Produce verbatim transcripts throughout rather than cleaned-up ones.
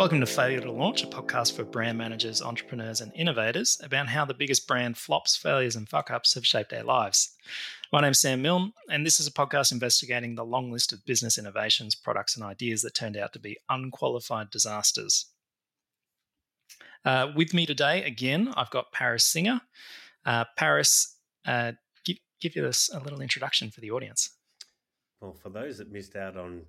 Welcome to Failure to Launch, a podcast for brand managers, entrepreneurs, and innovators about how the biggest brand flops, failures, and fuck-ups have shaped their lives. My name's Sam Milne, and this is a podcast investigating the long list of business innovations, products, and ideas that turned out to be unqualified disasters. Uh, with me today, again, I've got Paris Singer. Uh, Paris, uh, give, give us a little introduction for the audience. Well, for those that missed out on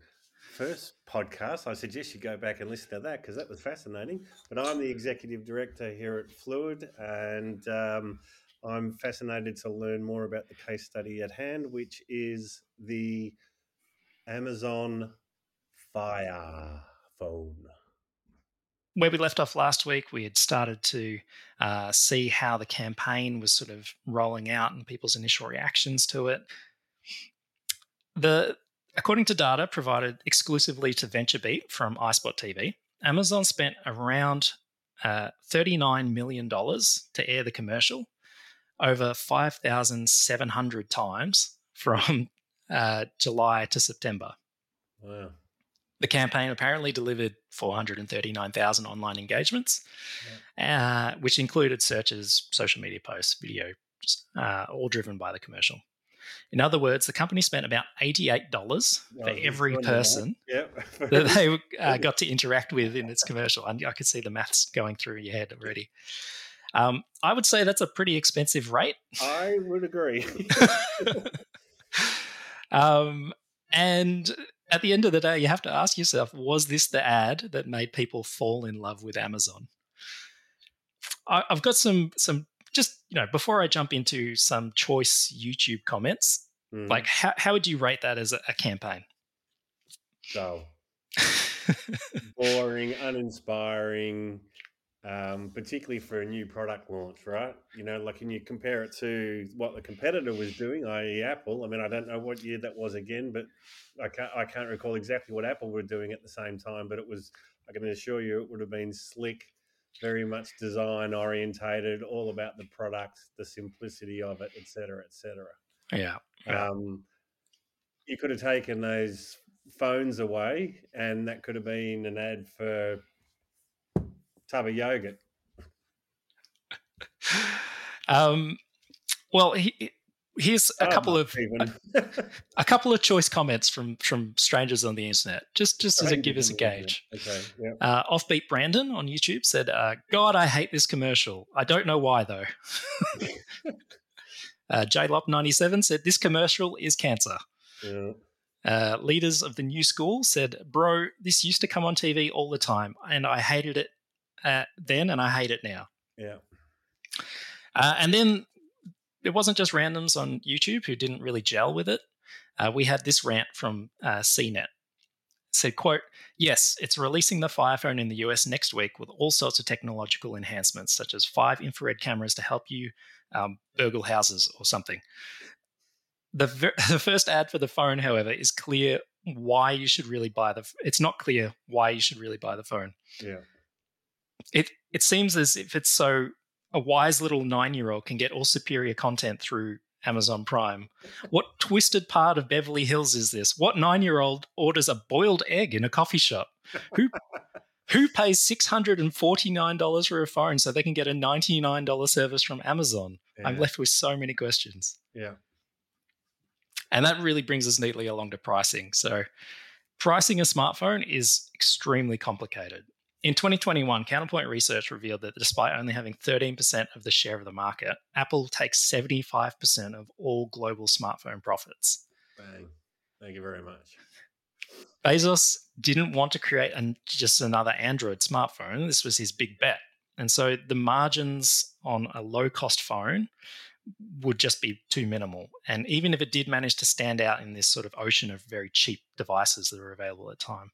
first podcast, I suggest you go back and listen to that because that was fascinating. But I'm the executive director here at Fluid, and um, I'm fascinated to learn more about the case study at hand, which is the Amazon Fire Phone. Where we left off last week, we had started to uh, see how the campaign was sort of rolling out and people's initial reactions to it. The According to data provided exclusively to VentureBeat from iSpot T V, Amazon spent around uh, thirty-nine million dollars to air the commercial over five thousand seven hundred times from uh, July to September. Wow. The campaign apparently delivered four hundred thirty-nine thousand online engagements, yeah. uh, which included searches, social media posts, video, uh, all driven by the commercial. In other words, the company spent about eighty-eight dollars oh, for every person yep. that they uh, got to interact with in its commercial. And I could see the maths going through your head already. Um, I would say that's a pretty expensive rate. I would agree. um, and at the end of the day, you have to ask yourself, was this the ad that made people fall in love with Amazon? I, I've got some some. Just, you know, before I jump into some choice YouTube comments, mm. like how, how would you rate that as a, a campaign? Dull. Boring, uninspiring, um, particularly for a new product launch, right? You know, like, and you compare it to what the competitor was doing, that is. Apple. I mean, I don't know what year that was again, but I can't, I can't recall exactly what Apple were doing at the same time, but it was, I can assure you it would have been slick, very much design orientated, all about the product, the simplicity of it, et cetera, et cetera. Yeah. yeah. Um, you could have taken those phones away and that could have been an ad for a tub of yogurt. um, well, he, here's a oh, couple of a, a couple of choice comments from from strangers on the internet, just just as a give us a gauge. Okay, yep. uh, Offbeat Brandon on YouTube said, uh, "God, I hate this commercial. I don't know why though." uh, J Lop ninety-seven said, "This commercial is cancer." Yeah. Uh, leaders of the new school said, "Bro, this used to come on T V all the time, and I hated it uh, then, and I hate it now." Yeah. Uh, and then. It wasn't just randoms on YouTube who didn't really gel with it. Uh, we had this rant from uh, C net. It said, quote, "Yes, it's releasing the Fire Phone in the U S next week with all sorts of technological enhancements, such as five infrared cameras to help you um, burgle houses or something. The, ver- the first ad for the phone, however, is clear why you should really buy the... F- it's not clear why you should really buy the phone." Yeah. It, it seems as if it's so... A wise little nine-year-old can get all superior content through Amazon Prime. What twisted part of Beverly Hills is this? What nine-year-old orders a boiled egg in a coffee shop? Who who pays six hundred forty-nine dollars for a phone so they can get a ninety-nine dollars service from Amazon? Yeah. I'm left with so many questions. Yeah. And that really brings us neatly along to pricing. So pricing a smartphone is extremely complicated. In twenty twenty-one, Counterpoint Research revealed that despite only having thirteen percent of the share of the market, Apple takes seventy-five percent of all global smartphone profits. Bang. Thank you very much. Bezos didn't want to create an, just another Android smartphone. This was his big bet. And so the margins on a low-cost phone would just be too minimal. And even if it did manage to stand out in this sort of ocean of very cheap devices that are available at the time,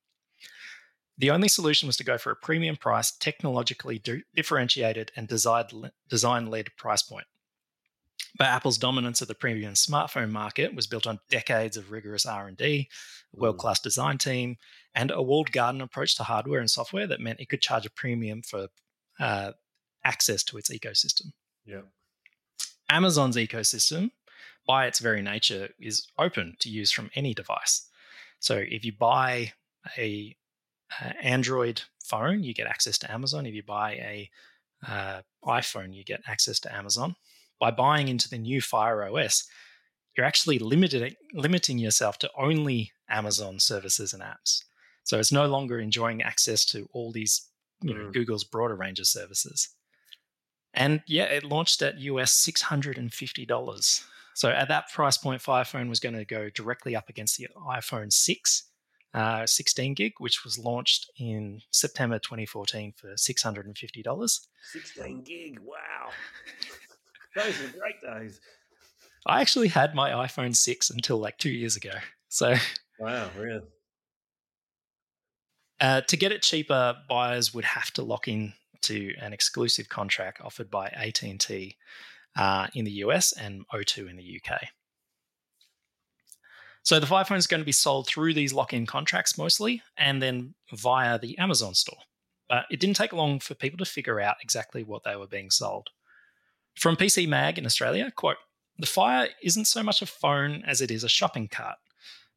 the only solution was to go for a premium price, technologically differentiated and design-led price point. But Apple's dominance of the premium smartphone market was built on decades of rigorous R and D, a world-class design team, and a walled garden approach to hardware and software that meant it could charge a premium for uh, access to its ecosystem. Yeah. Amazon's ecosystem, by its very nature, is open to use from any device. So if you buy a Uh, Android phone, you get access to Amazon. If you buy a uh, iPhone, you get access to Amazon. By buying into the new Fire O S, you're actually limited, limiting yourself to only Amazon services and apps. So it's no longer enjoying access to all these, you know, mm. Google's broader range of services. And yeah, it launched at U S six hundred fifty dollars. So at that price point, Fire Phone was going to go directly up against the iPhone six, uh, sixteen gig, which was launched in September twenty fourteen for six hundred fifty dollars. sixteen gig, wow. Those are great days. I actually had my iPhone six until like two years ago. So wow, really? Uh, to get it cheaper, buyers would have to lock in to an exclusive contract offered by A T and T uh, in the U S and O two in the U K. So the Fire Phone is going to be sold through these lock-in contracts mostly, and then via the Amazon store. But it didn't take long for people to figure out exactly what they were being sold. From P C Mag in Australia, quote, "The Fire isn't so much a phone as it is a shopping cart.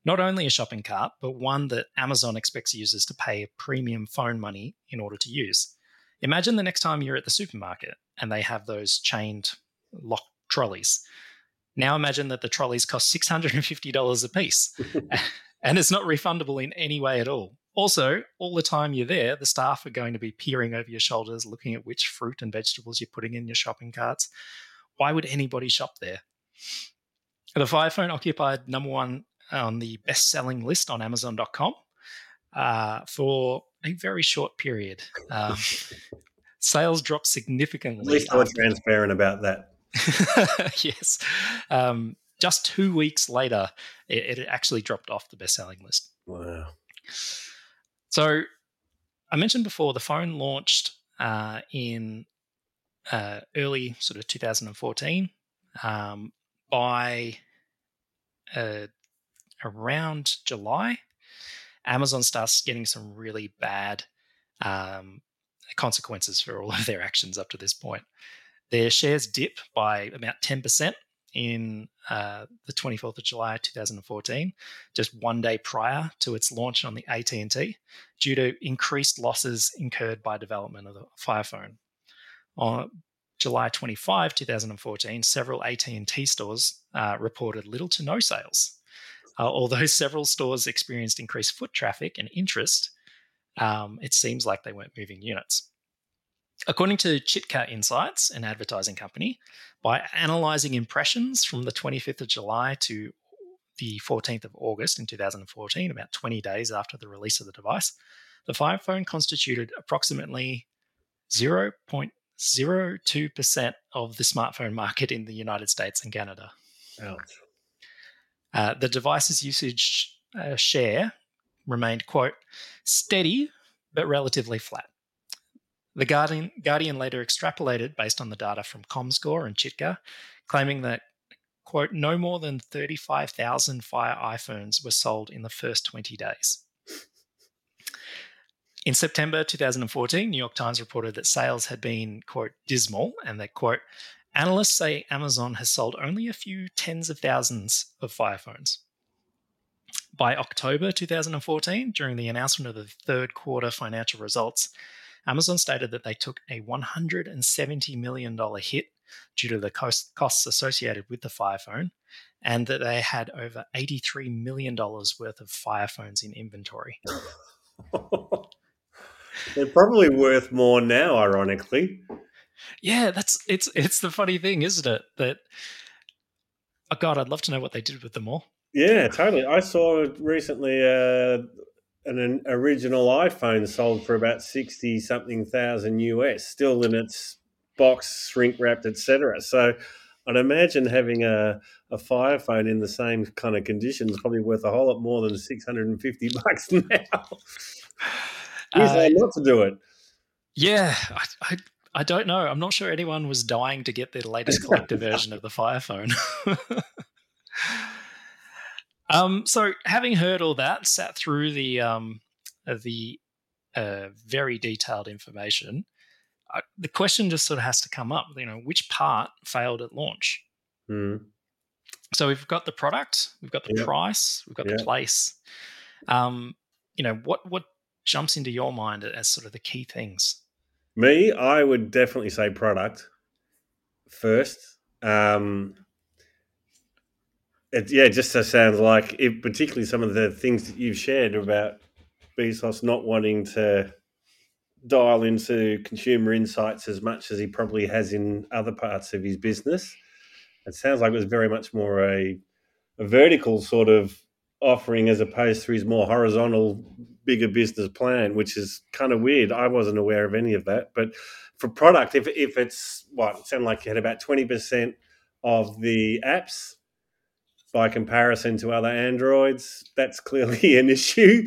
Not only a shopping cart, but one that Amazon expects users to pay premium phone money in order to use. Imagine the next time you're at the supermarket and they have those chained locked trolleys. Now imagine that the trolleys cost six hundred fifty dollars a piece and it's not refundable in any way at all. Also, all the time you're there, the staff are going to be peering over your shoulders, looking at which fruit and vegetables you're putting in your shopping carts. Why would anybody shop there?" The Fire Phone occupied number one on the best-selling list on Amazon dot com uh, for a very short period. Um, sales dropped significantly. At least they were transparent about that. Yes. Um, just two weeks later, it, it actually dropped off the best-selling list. Wow. So I mentioned before the phone launched uh, in uh, early sort of two thousand fourteen. Um, by uh, around July, Amazon starts getting some really bad um, consequences for all of their actions up to this point. Their shares dip by about ten percent in uh, the twenty-fourth of July two thousand fourteen, just one day prior to its launch on the A T and T, due to increased losses incurred by development of the Fire Phone. On July twenty-fifth, two thousand fourteen, several A T and T stores uh, reported little to no sales. Uh, although several stores experienced increased foot traffic and interest, um, it seems like they weren't moving units. According to Chitika Insights, an advertising company, by analysing impressions from the twenty-fifth of July to the fourteenth of August in two thousand fourteen, about twenty days after the release of the device, the Fire Phone constituted approximately zero point zero two percent of the smartphone market in the United States and Canada. Oh. Uh, the device's usage uh, share remained, quote, "steady but relatively flat." The Guardian, Guardian later extrapolated based on the data from Comscore and Chitka, claiming that, quote, "no more than thirty-five thousand Fire iPhones were sold in the first twenty days. In September two thousand fourteen, New York Times reported that sales had been, quote, "dismal," and that, quote, "analysts say Amazon has sold only a few tens of thousands of Fire Phones." By October two thousand fourteen, during the announcement of the third quarter financial results, Amazon stated that they took a one hundred seventy million dollars hit due to the cost, costs associated with the Fire Phone, and that they had over eighty-three million dollars worth of Fire Phones in inventory. They're probably worth more now, ironically. Yeah, that's it's it's the funny thing, isn't it? That, oh God, I'd love to know what they did with them all. Yeah, totally. I saw recently uh, an, an original iPhone sold for about sixty something thousand U S, still in its box, shrink wrapped, et cetera. So, I'd imagine having a a Fire Phone in the same kind of condition is probably worth a whole lot more than six hundred and fifty bucks now. He's uh, not to do it. Yeah, I, I I don't know. I'm not sure anyone was dying to get their latest collector version of the Fire Phone. um, so having heard all that, sat through the um, the uh, very detailed information, uh, the question just sort of has to come up. You know, which part failed at launch? Mm. So we've got the product, we've got the yep. price, we've got yep. the place. Um, you know, what what jumps into your mind as sort of the key things? Me, I would definitely say product first. Um, it, yeah, it just so sounds like, if, particularly some of the things that you've shared about Bezos not wanting to dial into consumer insights as much as he probably has in other parts of his business. It sounds like it was very much more a, a vertical sort of offering as opposed to his more horizontal, bigger business plan, which is kind of weird. I wasn't aware of any of that. But for product, if if it's what, it sounded like you had about twenty percent of the apps by comparison to other Androids, that's clearly an issue.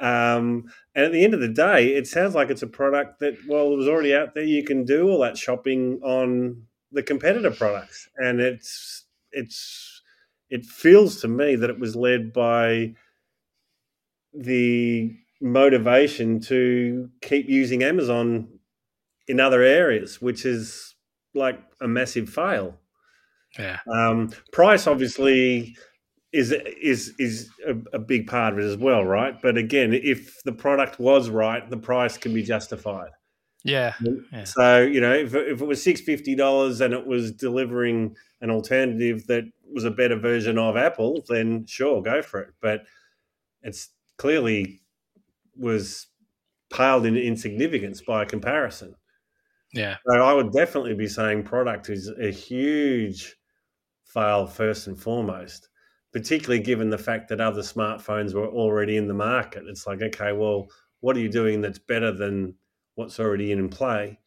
Um, and at the end of the day, it sounds like it's a product that, well, it was already out there. You can do all that shopping on the competitor products. And it's it's it feels to me that it was led by the motivation to keep using Amazon in other areas, which is like a massive fail. Yeah. Um, price obviously is is is a, a big part of it as well, right? But again, if the product was right, the price can be justified. Yeah. yeah. So, you know, if, if it was six hundred fifty dollars and it was delivering an alternative that was a better version of Apple, then sure, go for it. But it's clearly was paled into insignificance by comparison. Yeah. So I would definitely be saying product is a huge fail first and foremost, particularly given the fact that other smartphones were already in the market. It's like, okay, well, what are you doing that's better than what's already in play?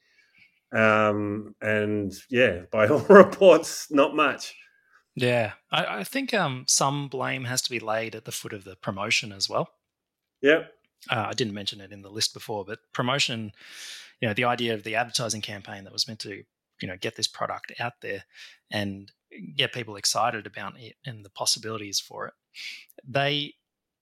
Um, and, yeah, by all reports, not much. Yeah. I, I think um, some blame has to be laid at the foot of the promotion as well. Yep. Uh, I didn't mention it in the list before, but promotion, you know, the idea of the advertising campaign that was meant to, you know, get this product out there and get people excited about it and the possibilities for it. They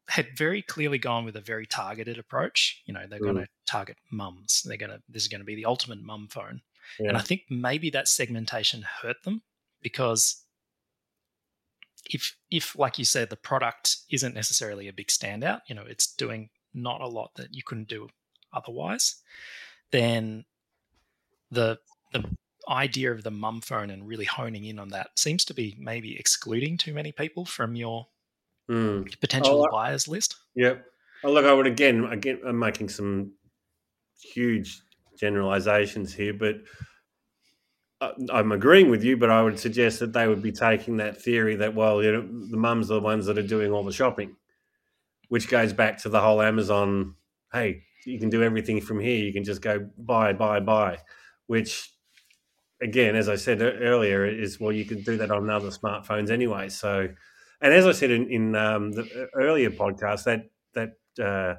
had very clearly gone with a very targeted approach. You know, they're mm. going to target mums. They're going to, this is going to be the ultimate mum phone. Yeah. And I think maybe that segmentation hurt them, because if, if like you said, the product isn't necessarily a big standout, you know, it's doing not a lot that you couldn't do otherwise, then the, the idea of the mum phone and really honing in on that seems to be maybe excluding too many people from your Mm. potential oh, buyers list. Yep. Oh, look, I would again, again, I'm making some huge generalizations here, but I'm agreeing with you. But I would suggest that they would be taking that theory that, well, you know, the mums are the ones that are doing all the shopping, which goes back to the whole Amazon, hey, you can do everything from here. You can just go buy, buy, buy, which again, as I said earlier, is, well, you can do that on other smartphones anyway. So, and as I said in, in um, the earlier podcast, that that uh,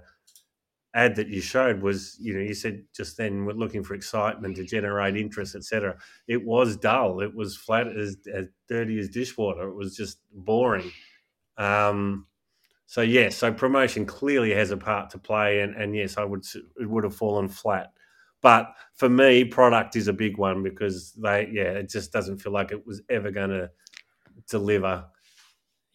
ad that you showed was, you know, you said just then we're looking for excitement to generate interest, et cetera. It was dull. It was flat as, as dirty as dishwater. It was just boring. Um, so, yes, yeah, so promotion clearly has a part to play, and, and yes, I would it would have fallen flat. But for me, product is a big one because, they yeah, it just doesn't feel like it was ever going to deliver.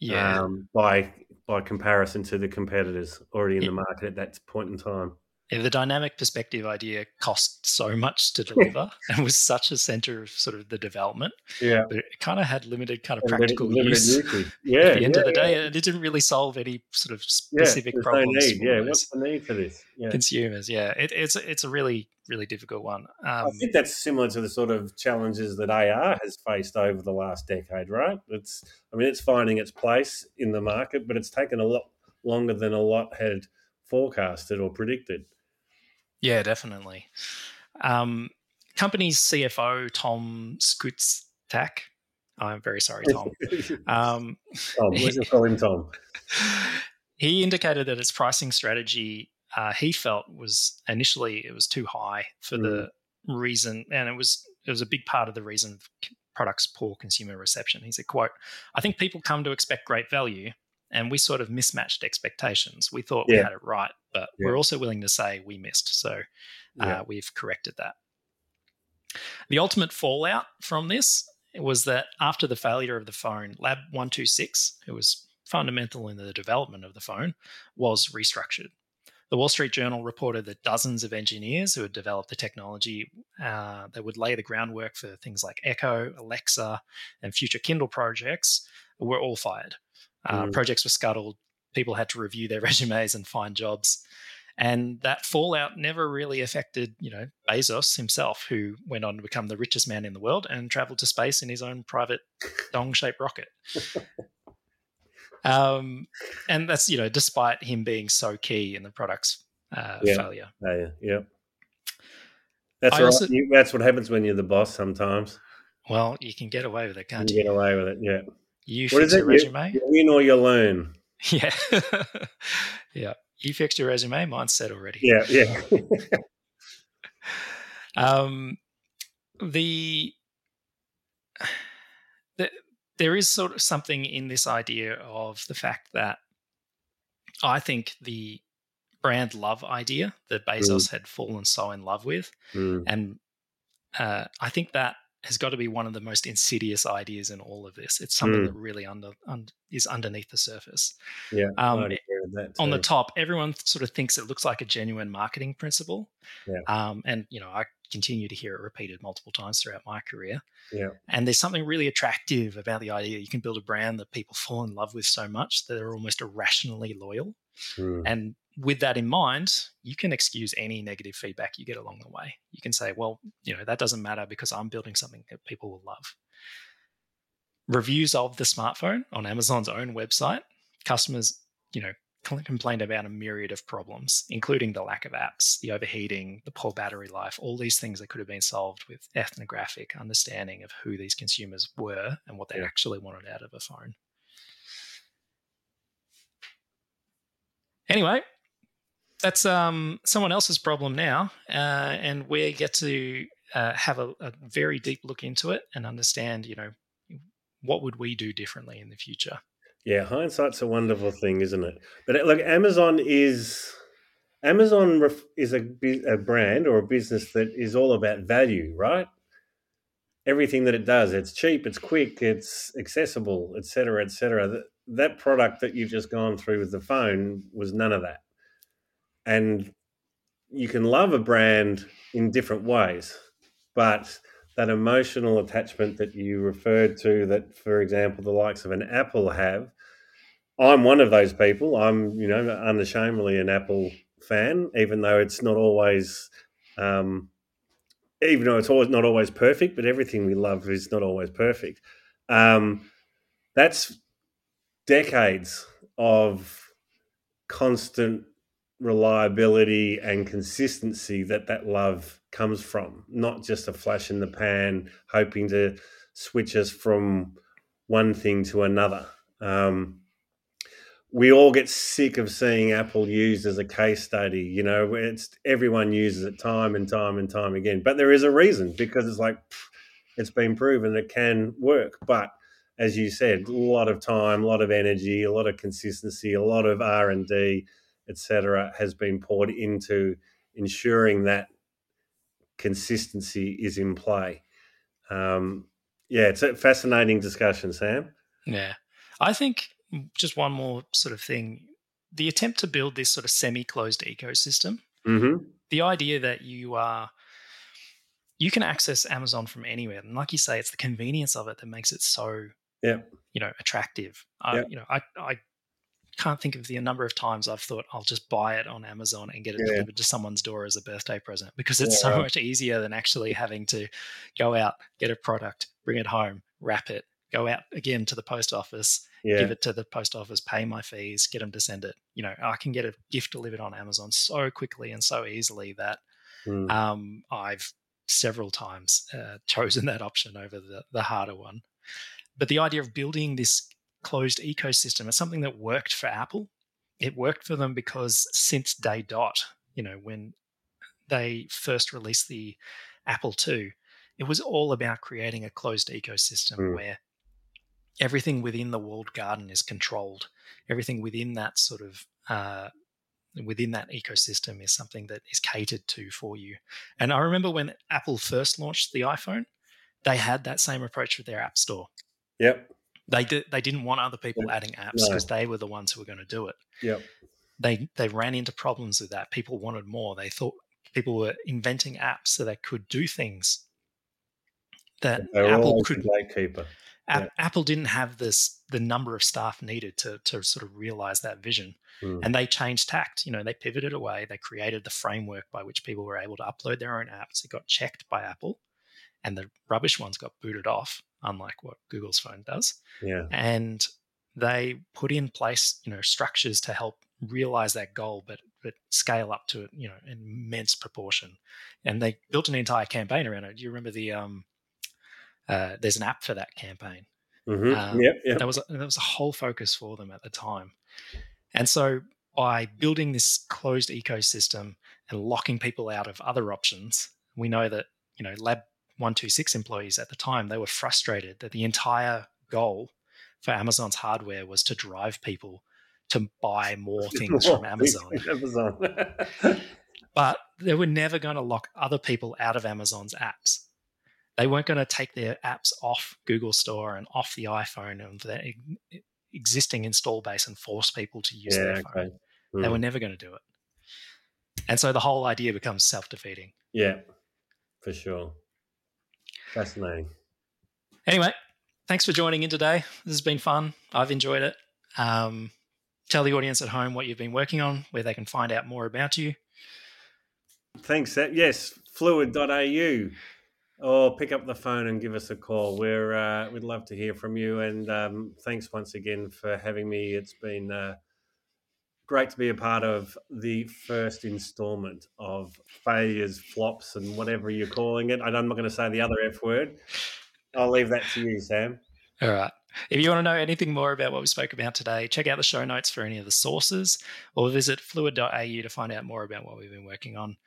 Yeah, um, by by comparison to the competitors already in yeah. the market at that point in time. Yeah, the dynamic perspective idea cost so much to deliver and was such a center of sort of the development. Yeah, but it kind of had limited kind of and practical limited use. Limited. Yeah, at the end yeah, of the day, yeah. It didn't really solve any sort of specific yeah, problems. No need. For yeah, those. What's the need for this? Yeah. Consumers. Yeah, it, it's it's a really really difficult one. Um, I think that's similar to the sort of challenges that A R has faced over the last decade, right? It's, I mean, it's finding its place in the market, but it's taken a lot longer than a lot had forecasted or predicted. Yeah, definitely. Um, company's C F O, Tom Skutstak. I'm very sorry, Tom. Um, Tom, let's just call him Tom. He indicated that its pricing strategy, uh, he felt was initially it was too high for mm. the reason, and it was it was a big part of the reason for products' poor consumer reception. He said, quote, "I think people come to expect great value, and we sort of mismatched expectations. We thought yeah. we had it right, but yeah. we're also willing to say we missed, so uh, yeah. we've corrected that." The ultimate fallout from this was that after the failure of the phone, Lab one twenty-six, who was fundamental in the development of the phone, was restructured. The Wall Street Journal reported that dozens of engineers who had developed the technology uh, that would lay the groundwork for things like Echo, Alexa, and future Kindle projects were all fired. Uh, mm. Projects were scuttled. People had to review their resumes and find jobs. And that fallout never really affected, you know, Bezos himself, who went on to become the richest man in the world and traveled to space in his own private dong-shaped rocket. Um, and that's, you know, despite him being so key in the product's uh, yeah. failure. Yeah, yeah. That's right. also, That's what happens when you're the boss sometimes. Well, you can get away with it, can't you? You can get away with it, yeah. You what fix your resume. You win or you learn. Yeah. yeah. You fixed your resume, mine's set already. Yeah, yeah. um, the, the there is sort of something in this idea of the fact that I think the brand love idea that Bezos mm. had fallen so in love with, mm. and uh, I think that has got to be one of the most insidious ideas in all of this. It's something mm. that really under, under is underneath the surface. Yeah. Um, on the top, everyone sort of thinks it looks like a genuine marketing principle. Yeah. Um, and, you know, I continue to hear it repeated multiple times throughout my career. Yeah. And there's something really attractive about the idea you can build a brand that people fall in love with so much that they're almost irrationally loyal. Mm. And with that in mind, you can excuse any negative feedback you get along the way. You can say, well, you know, that doesn't matter because I'm building something that people will love. Reviews of the smartphone on Amazon's own website, customers, you know, complained about a myriad of problems, including the lack of apps, the overheating, the poor battery life, all these things that could have been solved with ethnographic understanding of who these consumers were and what they yeah. actually wanted out of a phone. Anyway, that's um, someone else's problem now, uh, and we get to uh, have a, a very deep look into it and understand, you know, what would we do differently in the future? Yeah, hindsight's a wonderful thing, isn't it? But look, Amazon is Amazon is a, a brand or a business that is all about value, right? Everything that it does, it's cheap, it's quick, it's accessible, et cetera, et cetera. That, that product that you've just gone through with the phone was none of that. And you can love a brand in different ways, but that emotional attachment that you referred to that, for example, the likes of an Apple have, I'm one of those people. I'm, you know, unashamedly an Apple fan, even though it's not always, um, even though it's always not always perfect, but everything we love is not always perfect. Um, that's decades of constant reliability and consistency that that love comes from, not just a flash in the pan hoping to switch us from one thing to another. Um, we all get sick of seeing Apple used as a case study. You know, it's everyone uses it time and time and time again, but there is a reason, because it's like pff, it's been proven it can work. But as you said, a lot of time, a lot of energy, a lot of consistency, a lot of R and D, et cetera, has been poured into ensuring that consistency is in play. Um, yeah, it's a fascinating discussion, Sam. Yeah. I think just one more sort of thing, the attempt to build this sort of semi-closed ecosystem, mm-hmm. the idea that you are, you can access Amazon from anywhere. And like you say, it's the convenience of it that makes it so, yeah. you know, attractive. I, yeah. You know, I, I, can't think of the number of times I've thought I'll just buy it on Amazon and get it yeah. delivered to someone's door as a birthday present, because it's yeah. so much easier than actually having to go out, get a product, bring it home, wrap it, go out again to the post office, yeah. give it to the post office, pay my fees, get them to send it. You know, I can get a gift delivered on Amazon so quickly and so easily that mm. um, I've several times uh, chosen that option over the, the harder one. But the idea of building this closed ecosystem is something that worked for Apple. It worked for them because since day dot, you know, when they first released the Apple two, it was all about creating a closed ecosystem mm. where everything within the walled garden is controlled. Everything within that sort of uh, within that ecosystem is something that is catered to for you. And I remember when Apple first launched the iPhone, they had that same approach with their App Store. Yep. They did, they didn't want other people adding apps because no. they were the ones who were going to do it. Yep. they they ran into problems with that. People wanted more. They thought people were inventing apps so they could do things that Apple couldn't. Yeah. Apple didn't have this the number of staff needed to to sort of realize that vision, mm. and they changed tact. You know, they pivoted away. They created the framework by which people were able to upload their own apps. It got checked by Apple, and the rubbish ones got booted off, unlike what Google's phone does. Yeah, and they put in place, you know, structures to help realize that goal, but but scale up to it, you know, in immense proportion. And they built an entire campaign around it. Do you remember the um? Uh, there's an app for that campaign. Mm-hmm. Um, yep, yep. That was a, that was a whole focus for them at the time. And so by building this closed ecosystem and locking people out of other options, we know that, you know, Lab one twenty-six employees at the time, they were frustrated that the entire goal for Amazon's hardware was to drive people to buy more things from Amazon. Amazon. But they were never going to lock other people out of Amazon's apps. They weren't going to take their apps off Google Store and off the iPhone and their existing install base and force people to use yeah, their phone. Okay. Mm. They were never going to do it. And so the whole idea becomes self-defeating. Yeah, for sure. Fascinating. Anyway, thanks for joining in today. This has been fun. I've enjoyed it. Um, tell the audience at home what you've been working on, where they can find out more about you. Thanks, Seth. Yes, fluid dot a u. Or pick up the phone and give us a call. We're uh, we'd love to hear from you. And um, thanks once again for having me. It's been uh, great to be a part of the first installment of failures, flops, and whatever you're calling it. I'm not going to say the other F word. I'll leave that to you, Sam. All right. If you want to know anything more about what we spoke about today, check out the show notes for any of the sources or visit fluid dot a u to find out more about what we've been working on.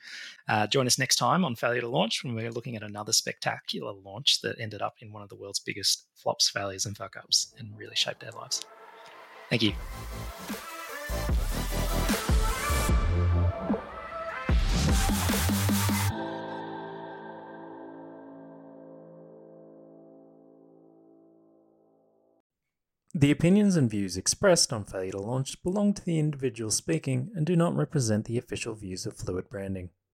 Uh, join us next time on Failure to Launch when we're looking at another spectacular launch that ended up in one of the world's biggest flops, failures, and fuck-ups and really shaped our lives. Thank you. The opinions and views expressed on Failure to Launch belong to the individual speaking and do not represent the official views of Fluid Branding.